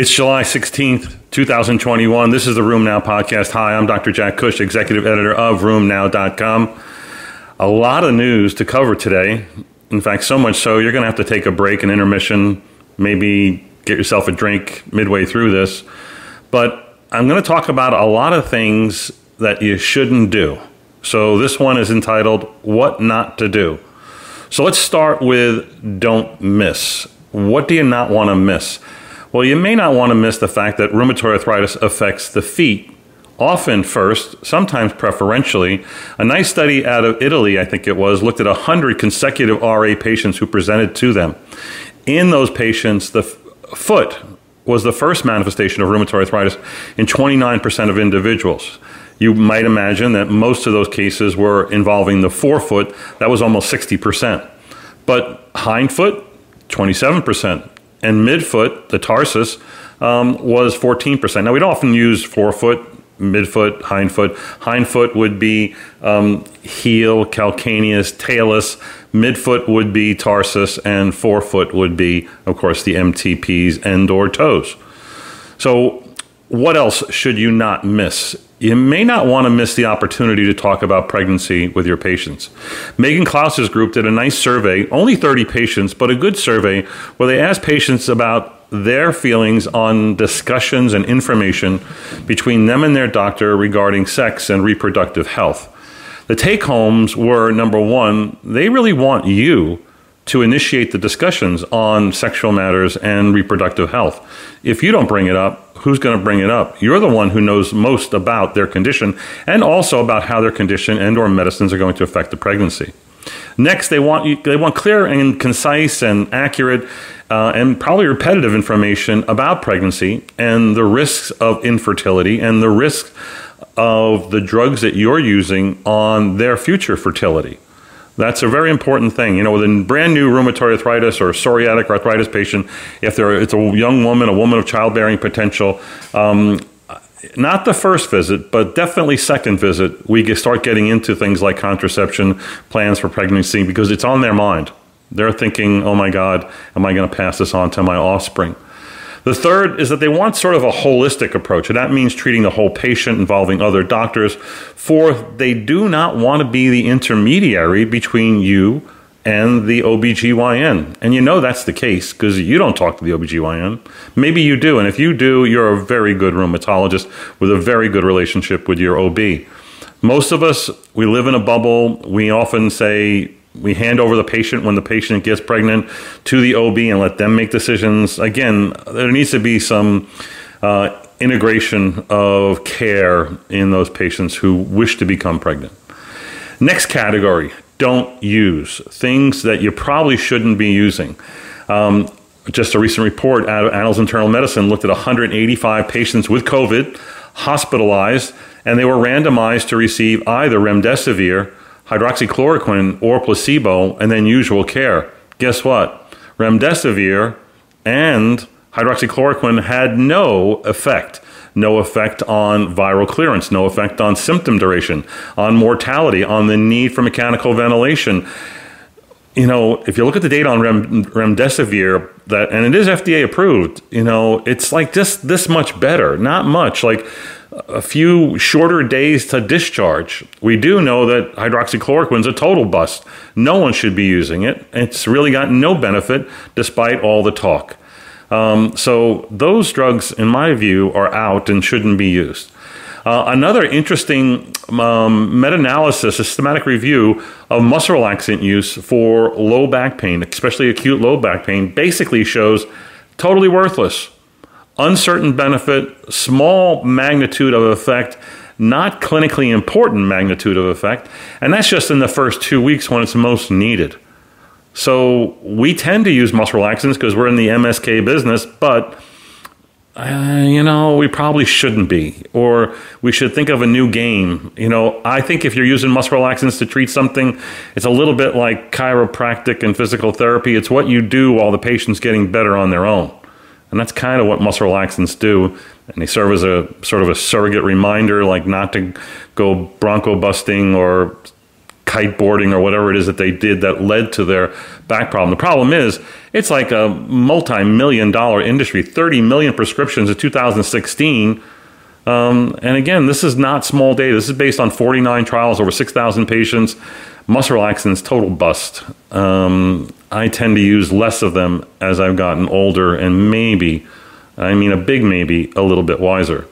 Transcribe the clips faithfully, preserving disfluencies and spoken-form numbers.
It's July sixteenth, two thousand twenty-one. This is the Room Now podcast. Hi, I'm Doctor Jack Cush, executive editor of room now dot com. A lot of news to cover today. In fact, so much so, you're going to have to take a break, an intermission, maybe get yourself a drink midway through this. But I'm going to talk about a lot of things that you shouldn't do. So this one is entitled, What Not to Do. So let's start with don't miss. What do you not want to miss? Well, you may not want to miss the fact that rheumatoid arthritis affects the feet, often first, sometimes preferentially. A nice study out of Italy, I think it was, looked at one hundred consecutive R A patients who presented to them. In those patients, the f- foot was the first manifestation of rheumatoid arthritis in twenty-nine percent of individuals. You might imagine that most of those cases were involving the forefoot. That was almost sixty percent. But hindfoot, twenty-seven percent. And midfoot, the tarsus, um, was fourteen percent. Now, we don't often use forefoot, midfoot, hindfoot. Hindfoot would be um, heel, calcaneus, talus. Midfoot would be tarsus, and forefoot would be, of course, the M T Ps and or toes. So what else should you not miss? You may not want to miss the opportunity to talk about pregnancy with your patients. Megan Klaus's group did a nice survey, only thirty patients, but a good survey, where they asked patients about their feelings on discussions and information between them and their doctor regarding sex and reproductive health. The take-homes were, number one, they really want you to initiate the discussions on sexual matters and reproductive health. If you don't bring it up, who's going to bring it up? You're the one who knows most about their condition and also about how their condition and or medicines are going to affect the pregnancy. Next, they want you, they want clear and concise and accurate uh, and probably repetitive information about pregnancy and the risks of infertility and the risks of the drugs that you're using on their future fertility. That's a very important thing. You know, with a brand new rheumatoid arthritis or psoriatic arthritis patient, if they're, it's a young woman, a woman of childbearing potential, um, not the first visit, but definitely second visit, we start getting into things like contraception, plans for pregnancy, because it's on their mind. They're thinking, oh my God, am I going to pass this on to my offspring? The third is that they want sort of a holistic approach, and that means treating the whole patient, involving other doctors. Fourth, they do not want to be the intermediary between you and the O B G Y N. And you know that's the case because you don't talk to the O B G Y N. Maybe you do, and if you do, you're a very good rheumatologist with a very good relationship with your O B. Most of us, we live in a bubble. We often say, we hand over the patient when the patient gets pregnant to the O B and let them make decisions. Again, there needs to be some uh, integration of care in those patients who wish to become pregnant. Next category, don't use. Things that you probably shouldn't be using. Um, just a recent report out of Annals Internal Medicine looked at one hundred eighty-five patients with COVID hospitalized, and they were randomized to receive either remdesivir, hydroxychloroquine, or placebo, and then usual care. Guess what? Remdesivir and hydroxychloroquine had no effect. No effect on viral clearance, no effect on symptom duration, on mortality, on the need for mechanical ventilation. You know, if you look at the data on rem- remdesivir, that, and it is F D A approved, you know, it's like just this much better, not much, like a few shorter days to discharge. We do know that hydroxychloroquine is a total bust. No one should be using it. It's really got no benefit despite all the talk. Um, so those drugs, in my view, are out and shouldn't be used. Uh, another interesting um, meta-analysis, a systematic review of muscle relaxant use for low back pain, especially acute low back pain, basically shows totally worthless. Uncertain benefit, small magnitude of effect, not clinically important magnitude of effect, and that's just in the first two weeks when it's most needed. So we tend to use muscle relaxants because we're in the M S K business, but uh, you know, we probably shouldn't be, or we should think of a new game. You know, I think if you're using muscle relaxants to treat something, it's a little bit like chiropractic and physical therapy. It's what you do while the patient's getting better on their own. And that's kind of what muscle relaxants do. And they serve as a sort of a surrogate reminder, like not to go bronco busting or kiteboarding or whatever it is that they did that led to their back problem. The problem is it's like a multi-million dollar industry, thirty million prescriptions in two thousand sixteen. Um, and again, this is not small data. This is based on forty-nine trials, over six thousand patients. Muscarelaxin's total bust. Um, I tend to use less of them as I've gotten older and maybe, I mean a big maybe, a little bit wiser.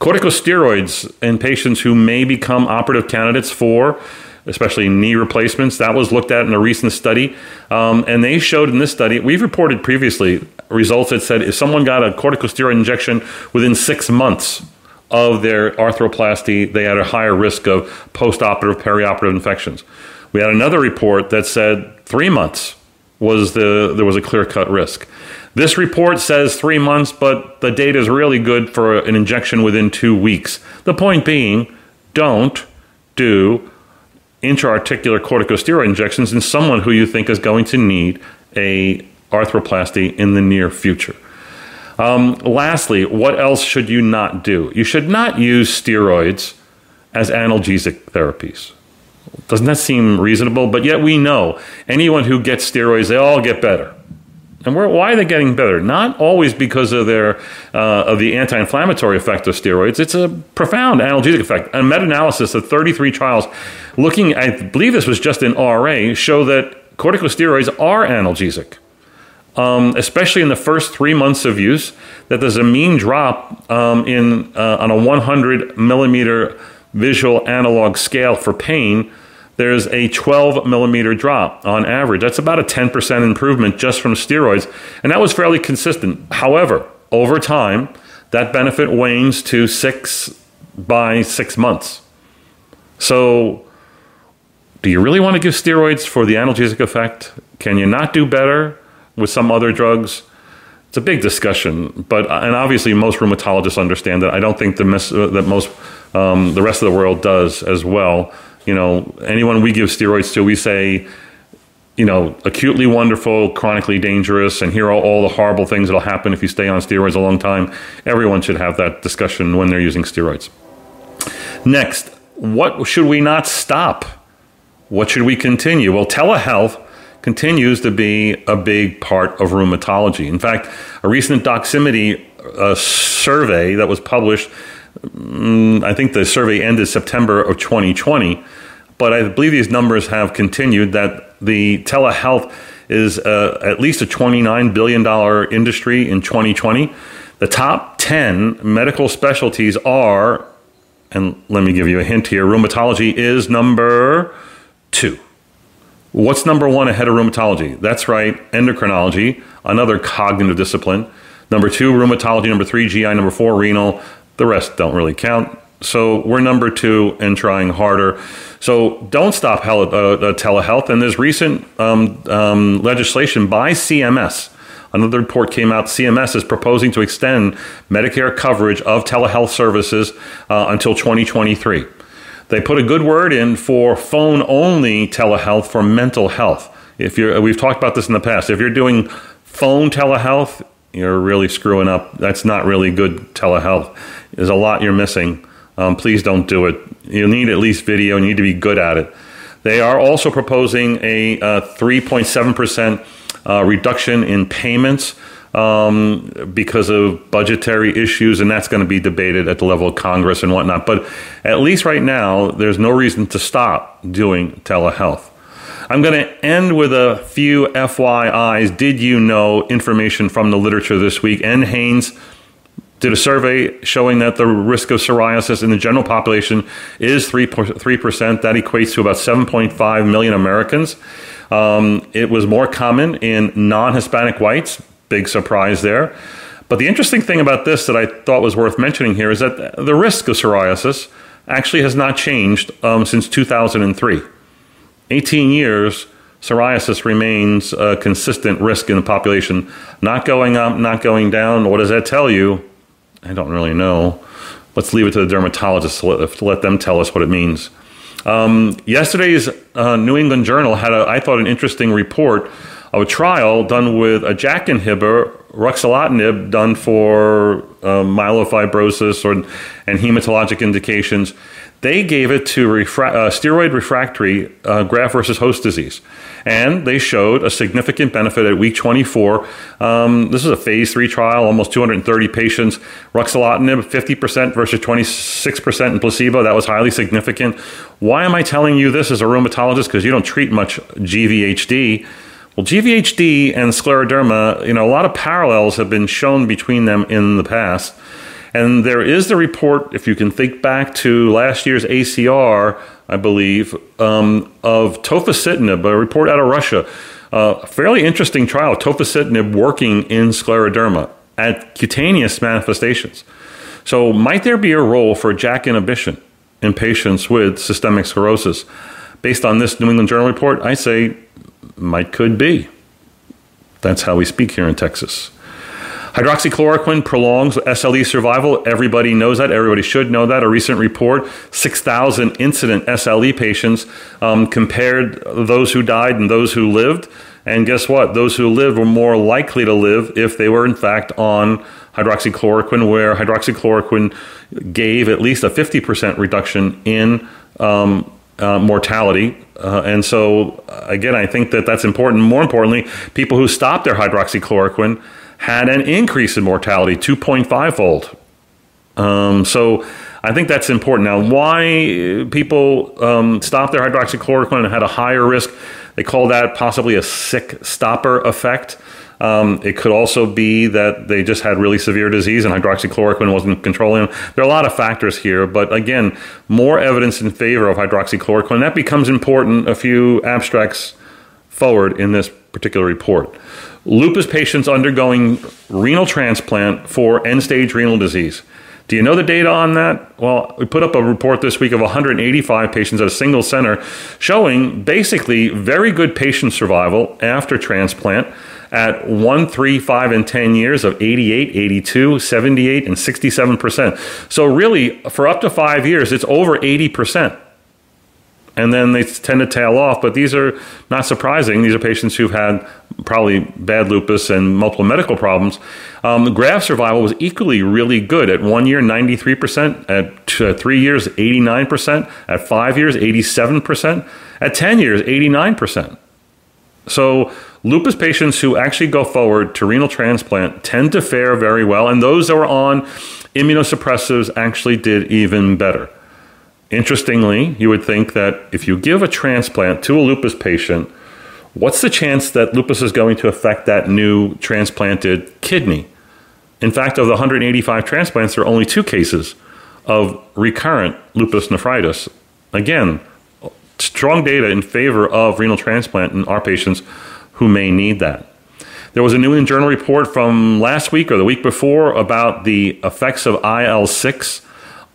Corticosteroids in patients who may become operative candidates for, especially knee replacements, that was looked at in a recent study. Um, and they showed in this study, we've reported previously results that said if someone got a corticosteroid injection within six months of their arthroplasty, they had a higher risk of post-operative, perioperative infections. We had another report that said three months was the there was a clear-cut risk. This report says three months, but the data is really good for an injection within two weeks. The point being, don't do intra-articular corticosteroid injections in someone who you think is going to need a arthroplasty in the near future. Um, lastly, what else should you not do? You should not use steroids as analgesic therapies. Doesn't that seem reasonable? But yet we know anyone who gets steroids, they all get better. And we're, why are they getting better? Not always because of their uh, of the anti-inflammatory effect of steroids. It's a profound analgesic effect. A meta-analysis of thirty-three trials looking, I believe this was just in R A, show that corticosteroids are analgesic. Um, especially in the first three months of use, that there's a mean drop um, in uh, on a one hundred millimeter visual analog scale for pain. There's a twelve millimeter drop on average. That's about a ten percent improvement just from steroids, and that was fairly consistent. However, over time, that benefit wanes to six by six months. So, do you really want to give steroids for the analgesic effect? Can you not do better with some other drugs? It's a big discussion, but and obviously most rheumatologists understand that. I don't think the mis- uh, that most um, the rest of the world does as well. You know, anyone we give steroids to, we say, you know, acutely wonderful, chronically dangerous, and here are all the horrible things that'll happen if you stay on steroids a long time. Everyone should have that discussion when they're using steroids. Next, what should we not stop? What should we continue? Well, telehealth continues to be a big part of rheumatology. In fact, a recent Doximity uh, survey that was published, um, I think the survey ended September of twenty twenty, but I believe these numbers have continued, that the telehealth is uh, at least a twenty-nine billion dollars industry in twenty twenty. The top ten medical specialties are, and let me give you a hint here, rheumatology is number two. What's number one ahead of rheumatology? That's right, endocrinology, another cognitive discipline. Number two, rheumatology. Number three, G I. Number four, renal. The rest don't really count. So we're number two and trying harder. So don't stop hel- uh, telehealth. And there's recent um, um, legislation by C M S. Another report came out. C M S is proposing to extend Medicare coverage of telehealth services uh, until twenty twenty-three. They put a good word in for phone-only telehealth for mental health. If you're, we've talked about this in the past. If you're doing phone telehealth, you're really screwing up. That's not really good telehealth. There's a lot you're missing. Um, please don't do it. You need at least video. You need to be good at it. They are also proposing a uh, three point seven percent uh, reduction in payments Um, because of budgetary issues, and that's going to be debated at the level of Congress and whatnot. But at least right now, there's no reason to stop doing telehealth. I'm going to end with a few F Y Is. Did you know information from the literature this week? NHANES did a survey showing that the risk of psoriasis in the general population is three percent. That equates to about seven point five million Americans. Um, it was more common in non-Hispanic whites. Big surprise there. But the interesting thing about this that I thought was worth mentioning here is that the risk of psoriasis actually has not changed um, since two thousand three. eighteen years, psoriasis remains a consistent risk in the population. Not going up, not going down. What does that tell you? I don't really know. Let's leave it to the dermatologists to let, to let them tell us what it means. Um, yesterday's uh, New England Journal had, a, I thought, an interesting report of a trial done with a JAK inhibitor, ruxolitinib done for uh, myelofibrosis or and hematologic indications, they gave it to refra- uh, steroid refractory uh, graft versus host disease. And they showed a significant benefit at week twenty-four. Um, this is a phase three trial, almost two hundred thirty patients. Ruxolitinib, fifty percent versus twenty-six percent in placebo. That was highly significant. Why am I telling you this as a rheumatologist? Because you don't treat much G V H D. Well, G V H D and scleroderma, you know, a lot of parallels have been shown between them in the past. And there is the report, if you can think back to last year's A C R, I believe, um, of tofacitinib, a report out of Russia. Uh, fairly interesting trial, tofacitinib working in scleroderma at cutaneous manifestations. So might there be a role for JAK inhibition in patients with systemic sclerosis? Based on this New England Journal report, I say might could be. That's how we speak here in Texas. Hydroxychloroquine prolongs S L E survival. Everybody knows that. Everybody should know that. A recent report, six thousand incident S L E patients um, compared those who died and those who lived. And guess what? Those who lived were more likely to live if they were, in fact, on hydroxychloroquine, where hydroxychloroquine gave at least a fifty percent reduction in um, uh, mortality. Uh, and so, again, I think that that's important. More importantly, people who stopped their hydroxychloroquine had an increase in mortality, two point five fold. Um, so I think that's important. Now, why people um, stopped their hydroxychloroquine and had a higher risk, they call that possibly a sick stopper effect. Um, it could also be that they just had really severe disease and hydroxychloroquine wasn't controlling them. There are a lot of factors here, but again, more evidence in favor of hydroxychloroquine. That becomes important a few abstracts forward in this particular report. Lupus patients undergoing renal transplant for end-stage renal disease. Do you know the data on that? Well, we put up a report this week of one hundred eighty-five patients at a single center showing basically very good patient survival after transplant at one, three, five, and ten years of eighty-eight, eighty-two, seventy-eight, and sixty-seven percent. So really, for up to five years, it's over eighty percent. And then they tend to tail off, but these are not surprising. These are patients who've had probably bad lupus and multiple medical problems. Um, the graft survival was equally really good. At one year, ninety-three percent. At two, uh, three years, eighty-nine percent. At five years, eighty-seven percent. At ten years, eighty-nine percent. So lupus patients who actually go forward to renal transplant tend to fare very well, and those that were on immunosuppressives actually did even better. Interestingly, you would think that if you give a transplant to a lupus patient, what's the chance that lupus is going to affect that new transplanted kidney? In fact, of the one hundred eighty-five transplants, there are only two cases of recurrent lupus nephritis. Again, strong data in favor of renal transplant in our patients who may need that. There was a New England Journal report from last week or the week before about the effects of I L six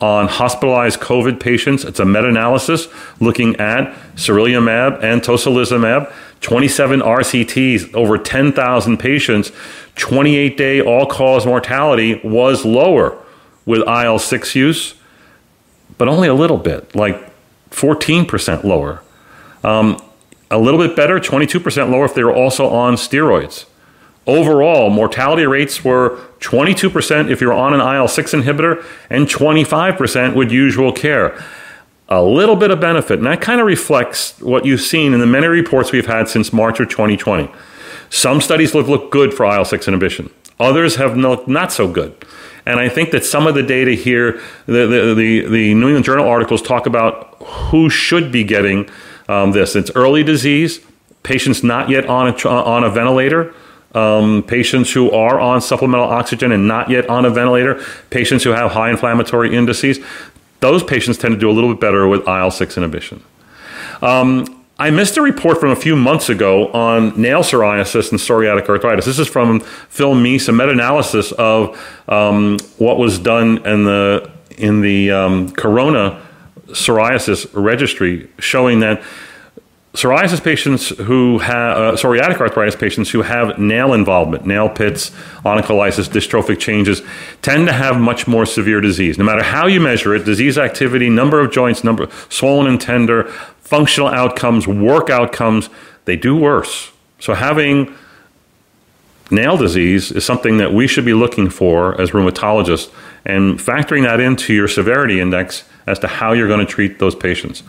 on hospitalized COVID patients. It's a meta-analysis looking at sarilumab and tocilizumab, twenty-seven R C Ts, over ten thousand patients, twenty-eight day all-cause mortality was lower with I L six use, but only a little bit, like fourteen percent lower. Um, a little bit better, twenty-two percent lower if they were also on steroids. Overall, mortality rates were twenty-two percent if you're on an I L six inhibitor and twenty-five percent with usual care. A little bit of benefit, and that kind of reflects what you've seen in the many reports we've had since March of twenty twenty. Some studies have looked good for I L six inhibition. Others have looked not so good. And I think that some of the data here, the, the, the, the New England Journal articles talk about who should be getting um, this. It's early disease, patients not yet on a, on a ventilator, Um, patients who are on supplemental oxygen and not yet on a ventilator, patients who have high inflammatory indices, those patients tend to do a little bit better with I L six inhibition. Um, I missed a report from a few months ago on nail psoriasis and psoriatic arthritis. This is from Phil Meese, a meta-analysis of um, what was done in the, in the um, corona psoriasis registry, showing that psoriasis patients who have, uh, psoriatic arthritis patients who have nail involvement, nail pits, onycholysis, dystrophic changes, tend to have much more severe disease. No matter how you measure it, disease activity, number of joints, number swollen and tender, functional outcomes, work outcomes, they do worse. So having nail disease is something that we should be looking for as rheumatologists and factoring that into your severity index as to how you're going to treat those patients.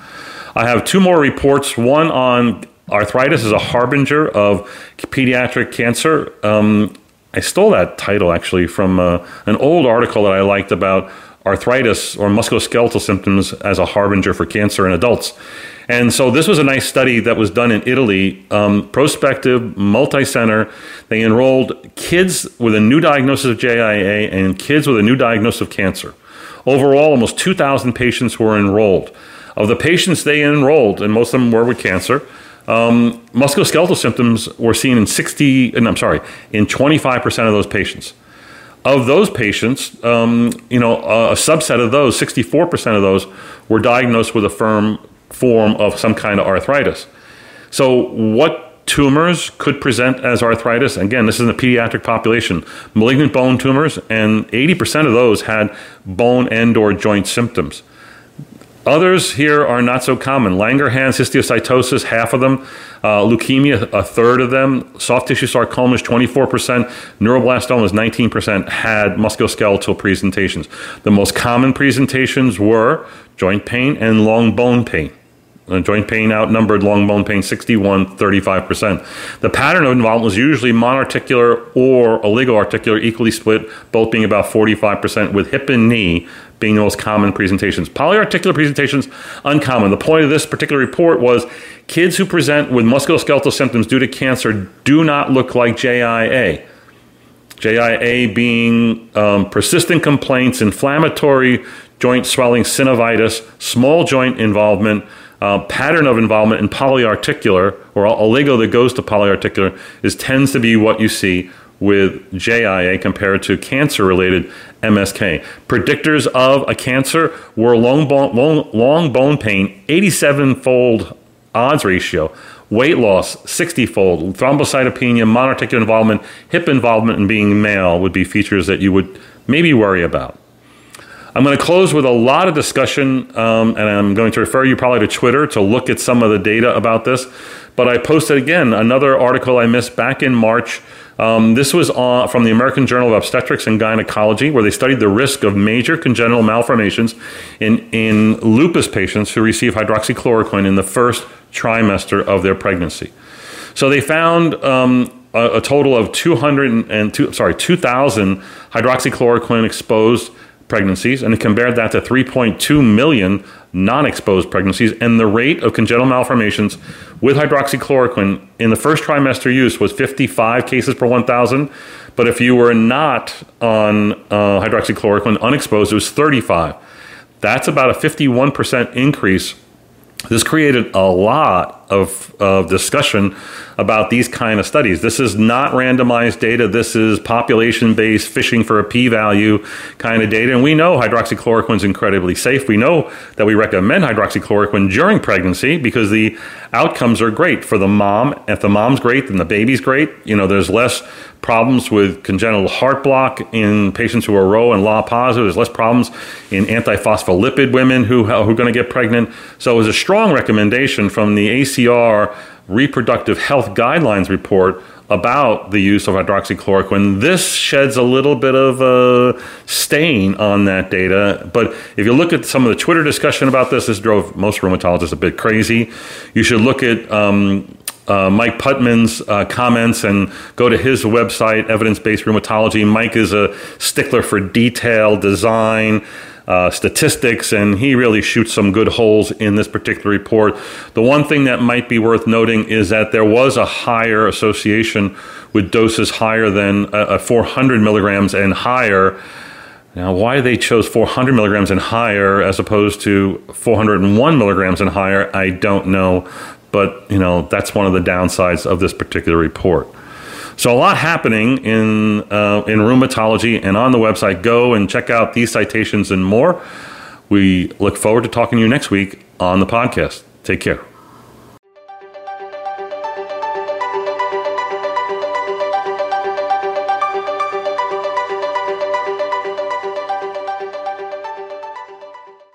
I have two more reports, one on arthritis as a harbinger of pediatric cancer. Um, I stole that title actually from uh, an old article that I liked about arthritis or musculoskeletal symptoms as a harbinger for cancer in adults. And so this was a nice study that was done in Italy, um, prospective, multi-center. They enrolled kids with a new diagnosis of J I A and kids with a new diagnosis of cancer. Overall, almost two thousand patients were enrolled. Of the patients they enrolled, and most of them were with cancer, um, musculoskeletal symptoms were seen in sixty, and I'm sorry, in twenty-five percent of those patients. Of those patients, um, you know, a subset of those, sixty-four percent of those, were diagnosed with a firm form of some kind of arthritis. So what tumors could present as arthritis? Again, this is in the pediatric population. Malignant bone tumors, and eighty percent of those had bone and or joint symptoms. Others here are not so common. Langerhans, histiocytosis, half of them. Uh, leukemia, a third of them. Soft tissue sarcomas, twenty-four percent. Neuroblastomas, nineteen percent had musculoskeletal presentations. The most common presentations were joint pain and long bone pain. Uh, joint pain outnumbered long bone pain, sixty-one, thirty-five percent. The pattern of involvement was usually monoarticular or oligoarticular, equally split, both being about forty-five percent, with hip and knee being the most common presentations. Polyarticular presentations, uncommon. The point of this particular report was kids who present with musculoskeletal symptoms due to cancer do not look like J I A. J I A being um, persistent complaints, inflammatory joint swelling, synovitis, small joint involvement, uh, pattern of involvement in polyarticular, or oligo that goes to polyarticular, is tends to be what you see with J I A compared to cancer-related M S K. Predictors of a cancer were long bone, long, long bone pain, eighty-seven-fold odds ratio, weight loss, sixty-fold, thrombocytopenia, monoarticular involvement, hip involvement, and being male would be features that you would maybe worry about. I'm going to close with a lot of discussion, um, and I'm going to refer you probably to Twitter to look at some of the data about this. But I posted, again, another article I missed back in March. Um, this was on, from the American Journal of Obstetrics and Gynecology, where they studied the risk of major congenital malformations in, in lupus patients who receive hydroxychloroquine in the first trimester of their pregnancy. So they found um, a, a total of two hundred and two, sorry, two thousand hydroxychloroquine-exposed pregnancies, and it compared that to three point two million non-exposed pregnancies, and the rate of congenital malformations with hydroxychloroquine in the first trimester use was fifty-five cases per one thousand, but if you were not on uh, hydroxychloroquine unexposed, it was thirty-five. That's about a fifty-one percent increase. This created a lot of, of discussion about these kind of studies. This is not randomized data. This is population-based, fishing for a p-value kind of data. And we know hydroxychloroquine is incredibly safe. We know that we recommend hydroxychloroquine during pregnancy because the outcomes are great for the mom. If the mom's great, then the baby's great. You know, there's less problems with congenital heart block in patients who are R O and L A positive. There's less problems in antiphospholipid women who, who are going to get pregnant. So it was a strong recommendation from the A C R Reproductive Health Guidelines report about the use of hydroxychloroquine. This sheds a little bit of a stain on that data, but if you look at some of the Twitter discussion about this, this drove most rheumatologists a bit crazy. You should look at um, Uh, Mike Putman's uh, comments and go to his website, Evidence-Based Rheumatology. Mike is a stickler for detail, design, uh, statistics, and he really shoots some good holes in this particular report. The one thing that might be worth noting is that there was a higher association with doses higher than uh, four hundred milligrams and higher. Now, why they chose four hundred milligrams and higher as opposed to four hundred one milligrams and higher, I don't know. But, you know, that's one of the downsides of this particular report. So a lot happening in uh, in rheumatology, and on the website, go and check out these citations and more. We look forward to talking to you next week on the podcast. Take care.